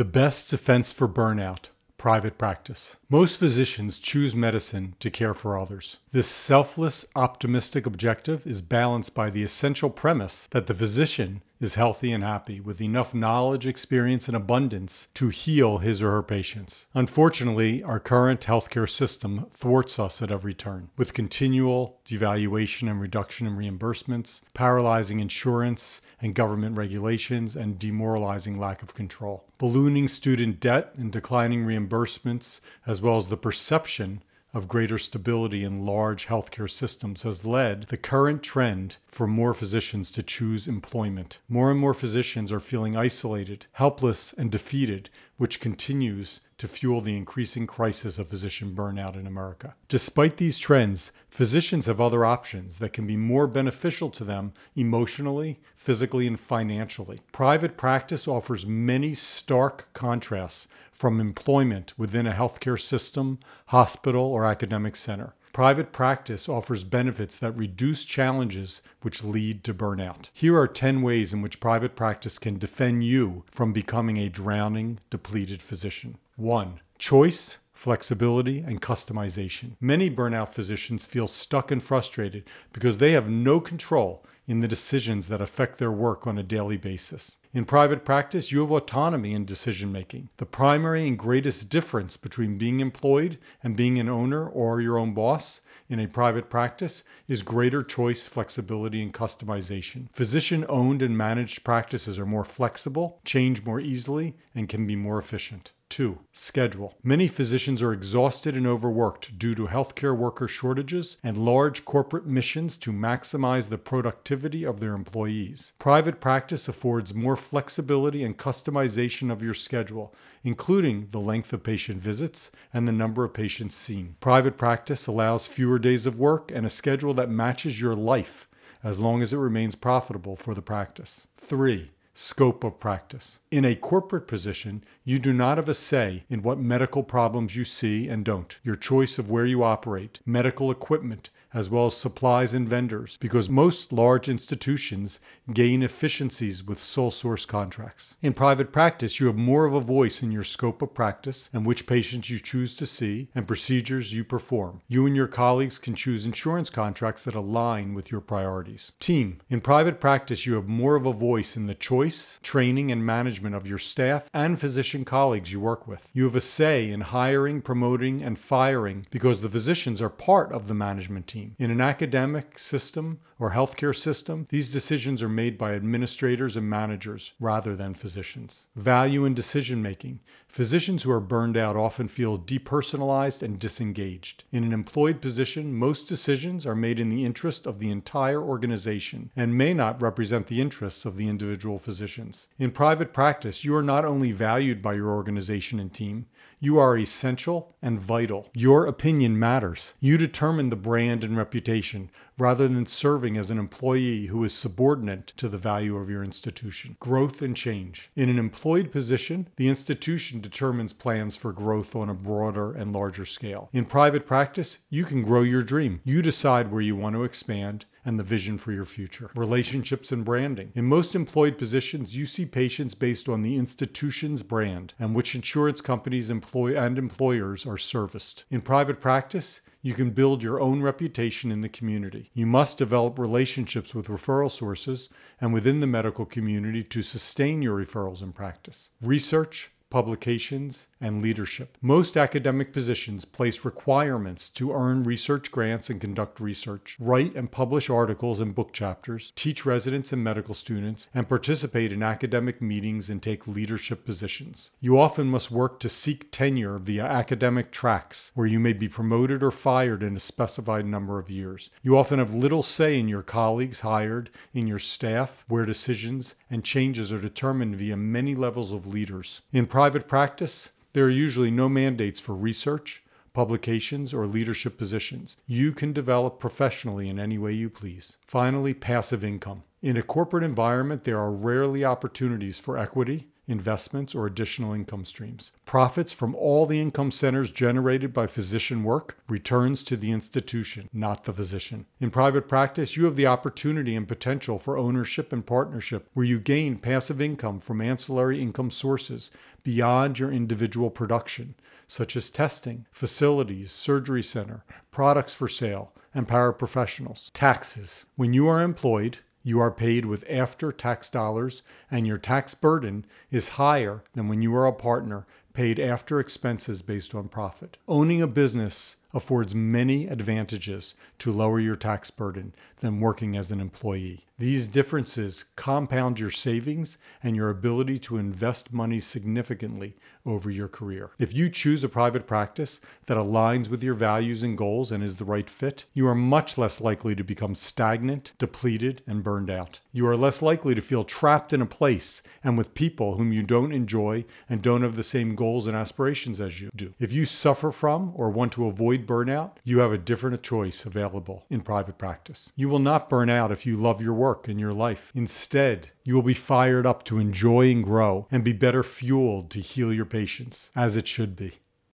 The best defense for burnout, private practice. Most physicians choose medicine to care for others. This selfless, optimistic objective is balanced by the essential premise that the physician is healthy and happy with enough knowledge, experience, and abundance to heal his or her patients. Unfortunately, our current healthcare system thwarts us at every turn, with continual devaluation and reduction in reimbursements, paralyzing insurance and government regulations, and demoralizing lack of control. Ballooning student debt and declining reimbursements, as well as the perception of greater stability in large healthcare systems, has led the current trend for more physicians to choose employment. More and more physicians are feeling isolated, helpless, and defeated, which continues to fuel the increasing crisis of physician burnout in America. Despite these trends, physicians have other options that can be more beneficial to them emotionally, physically, and financially. Private practice offers many stark contrasts from employment within a healthcare system, hospital, or academic center. Private practice offers benefits that reduce challenges which lead to burnout. Here are 10 ways in which private practice can defend you from becoming a drowning, depleted physician. 1. Choice, flexibility, and customization. Many burnout physicians feel stuck and frustrated because they have no control in the decisions that affect their work on a daily basis. In private practice, you have autonomy in decision-making. The primary and greatest difference between being employed and being an owner or your own boss in a private practice is greater choice, flexibility, and customization. Physician-owned and managed practices are more flexible, change more easily, and can be more efficient. 2. Schedule. Many physicians are exhausted and overworked due to healthcare worker shortages and large corporate missions to maximize the productivity of their employees. Private practice affords more flexibility and customization of your schedule, including the length of patient visits and the number of patients seen. Private practice allows fewer days of work and a schedule that matches your life as long as it remains profitable for the practice. 3. Scope of practice. In a corporate position, you do not have a say in what medical problems you see and don't, your choice of where you operate, medical equipment, as well as supplies and vendors, because most large institutions gain efficiencies with sole source contracts. In private practice, you have more of a voice in your scope of practice and which patients you choose to see and procedures you perform. You and your colleagues can choose insurance contracts that align with your priorities. Team. In private practice, you have more of a voice in the choice, training, and management of your staff and physician colleagues you work with. You have a say in hiring, promoting, and firing because the physicians are part of the management team. In an academic system or healthcare system, these decisions are made by administrators and managers rather than physicians. Value in decision-making. Physicians who are burned out often feel depersonalized and disengaged. In an employed position, most decisions are made in the interest of the entire organization and may not represent the interests of the individual physician. In private practice, you are not only valued by your organization and team, you are essential and vital. Your opinion matters. You determine the brand and reputation rather than serving as an employee who is subordinate to the value of your institution. Growth and change. In an employed position, the institution determines plans for growth on a broader and larger scale. In private practice, you can grow your dream. You decide where you want to expand and the vision for your future. Relationships and branding. In most employed positions, you see patients based on the institution's brand and which insurance companies and employers are serviced. In private practice, you can build your own reputation in the community. You must develop relationships with referral sources and within the medical community to sustain your referrals in practice. Research, publications, and leadership. Most academic positions place requirements to earn research grants and conduct research, write and publish articles and book chapters, teach residents and medical students, and participate in academic meetings and take leadership positions. You often must work to seek tenure via academic tracks, where you may be promoted or fired in a specified number of years. You often have little say in your colleagues hired, in your staff, where decisions and changes are determined via many levels of leaders. In private practice, there are usually no mandates for research, publications, or leadership positions. You can develop professionally in any way you please. Finally, passive income. In a corporate environment, there are rarely opportunities for equity investments, or additional income streams. Profits from all the income centers generated by physician work returns to the institution, not the physician. In private practice, you have the opportunity and potential for ownership and partnership, where you gain passive income from ancillary income sources beyond your individual production, such as testing, facilities, surgery center, products for sale, and paraprofessionals. Taxes. When you are employed, you are paid with after-tax dollars, and your tax burden is higher than when you are a partner, paid after expenses based on profit. Owning a business affords many advantages to lower your tax burden than working as an employee. These differences compound your savings and your ability to invest money significantly over your career. If you choose a private practice that aligns with your values and goals and is the right fit, you are much less likely to become stagnant, depleted, and burned out. You are less likely to feel trapped in a place and with people whom you don't enjoy and don't have the same goals and aspirations as you do. If you suffer from or want to avoid burnout, you have a different choice available in private practice. You will not burn out if you love your work and your life. Instead, you will be fired up to enjoy and grow and be better fueled to heal your patients, as it should be.